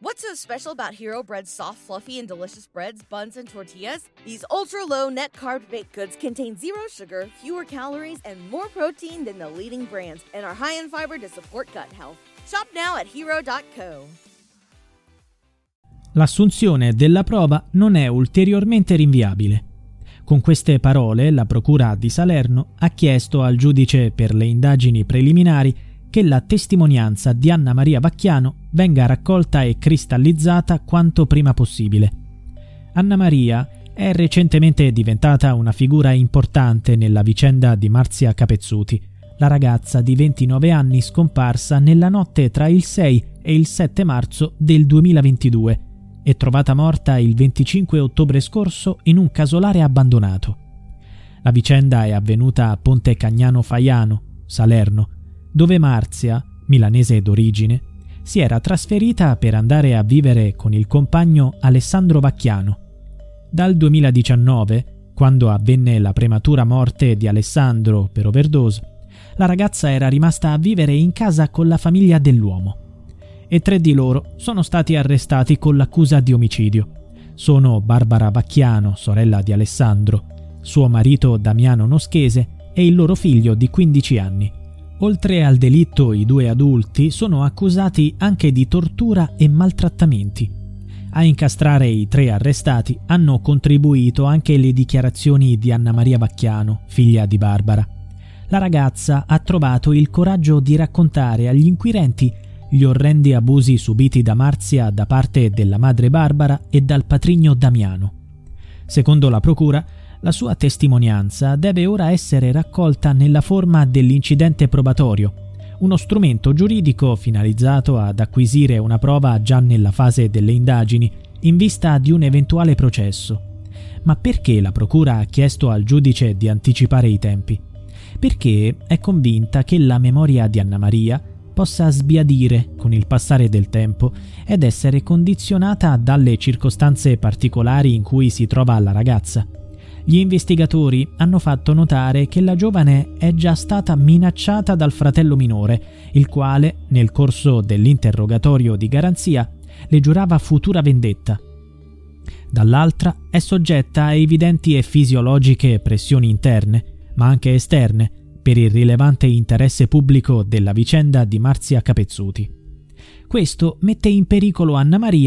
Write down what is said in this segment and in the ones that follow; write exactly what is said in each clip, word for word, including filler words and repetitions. What's so special about Hero Bread's soft, fluffy, and delicious breads, buns, and tortillas? These ultra-low net-carb baked goods contain zero sugar, fewer calories, and more protein than the leading brands, and are high in fiber to support gut health. Shop now at hero dot co. L'assunzione della prova non è ulteriormente rinviabile. Con queste parole, la Procura di Salerno ha chiesto al giudice per le indagini preliminari che la testimonianza di Anna Maria Vacchiano venga raccolta e cristallizzata quanto prima possibile. Anna Maria è recentemente diventata una figura importante nella vicenda di Marzia Capezzuti, la ragazza di ventinove anni scomparsa nella notte tra il sei e il sette marzo del duemilaventidue e trovata morta il venticinque ottobre scorso in un casolare abbandonato. La vicenda è avvenuta a Pontecagnano Faiano, Salerno, dove Marzia, milanese d'origine, si era trasferita per andare a vivere con il compagno Alessandro Vacchiano. Dal duemiladiciannove, quando avvenne la prematura morte di Alessandro per overdose, la ragazza era rimasta a vivere in casa con la famiglia dell'uomo e tre di loro sono stati arrestati con l'accusa di omicidio. Sono Barbara Vacchiano, sorella di Alessandro, suo marito Damiano Noschese e il loro figlio di quindici anni. Oltre al delitto, i due adulti sono accusati anche di tortura e maltrattamenti. A incastrare i tre arrestati hanno contribuito anche le dichiarazioni di Anna Maria Vacchiano, figlia di Barbara. La ragazza ha trovato il coraggio di raccontare agli inquirenti gli orrendi abusi subiti da Marzia da parte della madre Barbara e dal patrigno Damiano. Secondo la procura, la sua testimonianza deve ora essere raccolta nella forma dell'incidente probatorio, uno strumento giuridico finalizzato ad acquisire una prova già nella fase delle indagini in vista di un eventuale processo. Ma perché la procura ha chiesto al giudice di anticipare i tempi? Perché è convinta che la memoria di Anna Maria possa sbiadire con il passare del tempo ed essere condizionata dalle circostanze particolari in cui si trova la ragazza. Gli investigatori hanno fatto notare che la giovane è già stata minacciata dal fratello minore, il quale, nel corso dell'interrogatorio di garanzia, le giurava futura vendetta. Dall'altra è soggetta a evidenti e fisiologiche pressioni interne, ma anche esterne, per il rilevante interesse pubblico della vicenda di Marzia Capezzuti. Questo mette in pericolo Anna Maria.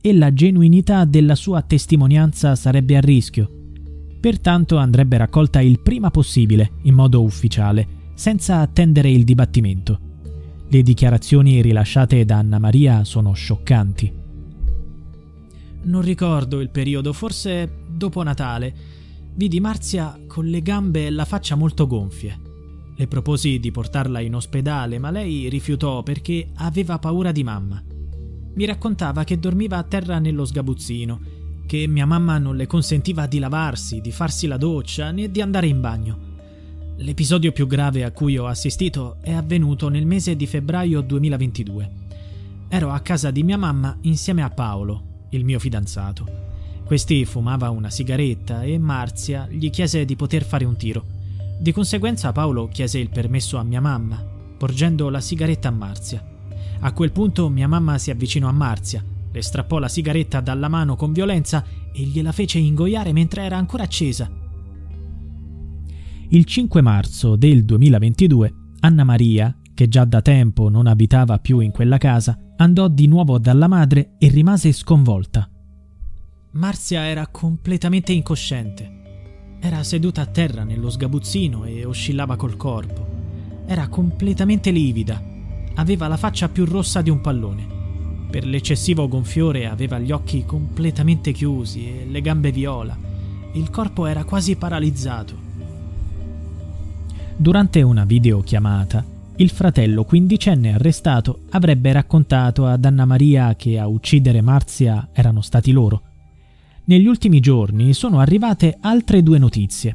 E la genuinità della sua testimonianza sarebbe a rischio. Pertanto andrebbe raccolta il prima possibile, in modo ufficiale, senza attendere il dibattimento. Le dichiarazioni rilasciate da Anna Maria sono scioccanti. Non ricordo il periodo, forse dopo Natale. Vidi Marzia con le gambe e la faccia molto gonfie. Le proposi di portarla in ospedale, ma lei rifiutò perché aveva paura di mamma. Mi raccontava che dormiva a terra nello sgabuzzino, che mia mamma non le consentiva di lavarsi, di farsi la doccia, né di andare in bagno. L'episodio più grave a cui ho assistito è avvenuto nel mese di febbraio duemilaventidue. Ero a casa di mia mamma insieme a Paolo, il mio fidanzato. Questi fumava una sigaretta e Marzia gli chiese di poter fare un tiro. Di conseguenza Paolo chiese il permesso a mia mamma, porgendo la sigaretta a Marzia. A quel punto mia mamma si avvicinò a Marzia, le strappò la sigaretta dalla mano con violenza e gliela fece ingoiare mentre era ancora accesa. Il cinque marzo del duemilaventidue, Anna Maria, che già da tempo non abitava più in quella casa, andò di nuovo dalla madre e rimase sconvolta. Marzia era completamente incosciente. Era seduta a terra nello sgabuzzino e oscillava col corpo. Era completamente livida. Aveva la faccia più rossa di un pallone. Per l'eccessivo gonfiore aveva gli occhi completamente chiusi e le gambe viola. Il corpo era quasi paralizzato. Durante una videochiamata, Il fratello quindicenne arrestato avrebbe raccontato ad Anna Maria che a uccidere Marzia erano stati loro. Negli ultimi giorni sono arrivate altre due notizie.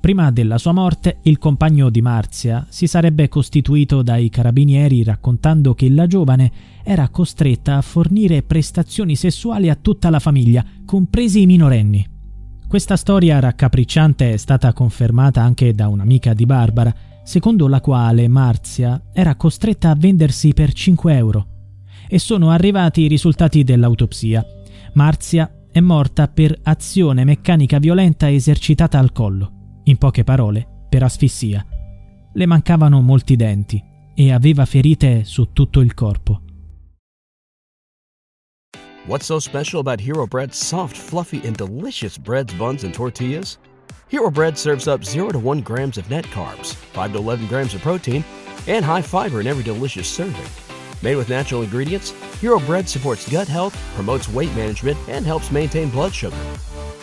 Prima della sua morte, il compagno di Marzia si sarebbe costituito dai carabinieri raccontando che la giovane era costretta a fornire prestazioni sessuali a tutta la famiglia, compresi i minorenni. Questa storia raccapricciante è stata confermata anche da un'amica di Barbara, secondo la quale Marzia era costretta a vendersi per cinque euro. E sono arrivati i risultati dell'autopsia. Marzia è morta per azione meccanica violenta esercitata al collo. In poche parole, per asfissia. Le mancavano molti denti e aveva ferite su tutto il corpo. What's so special about Hero Bread's soft, fluffy, and delicious breads, buns, and tortillas? Hero Bread serves up zero to one grams of net carbs, five to eleven grams of protein, and high fiber in every delicious serving. Made with natural ingredients, Hero Bread supports gut health, promotes weight management, and helps maintain blood sugar.